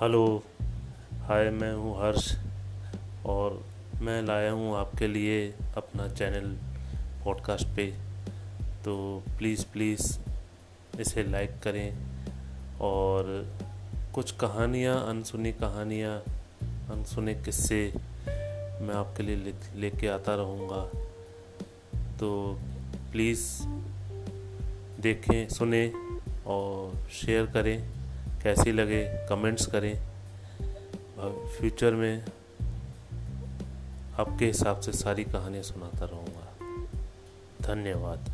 Hello hi, मैं हूँ हर्ष और मैं लाया हूँ आपके लिए अपना चैनल पॉडकास्ट पे। तो प्लीज़ इसे लाइक करें और कुछ कहानियाँ अनसुने किस्से मैं आपके लिए लेके आता रहूँगा। तो प्लीज़ देखें, सुने और शेयर करें। कैसी लगे कमेंट्स करें। फ्यूचर में आपके हिसाब से सारी कहानियाँ सुनाता रहूँगा। धन्यवाद।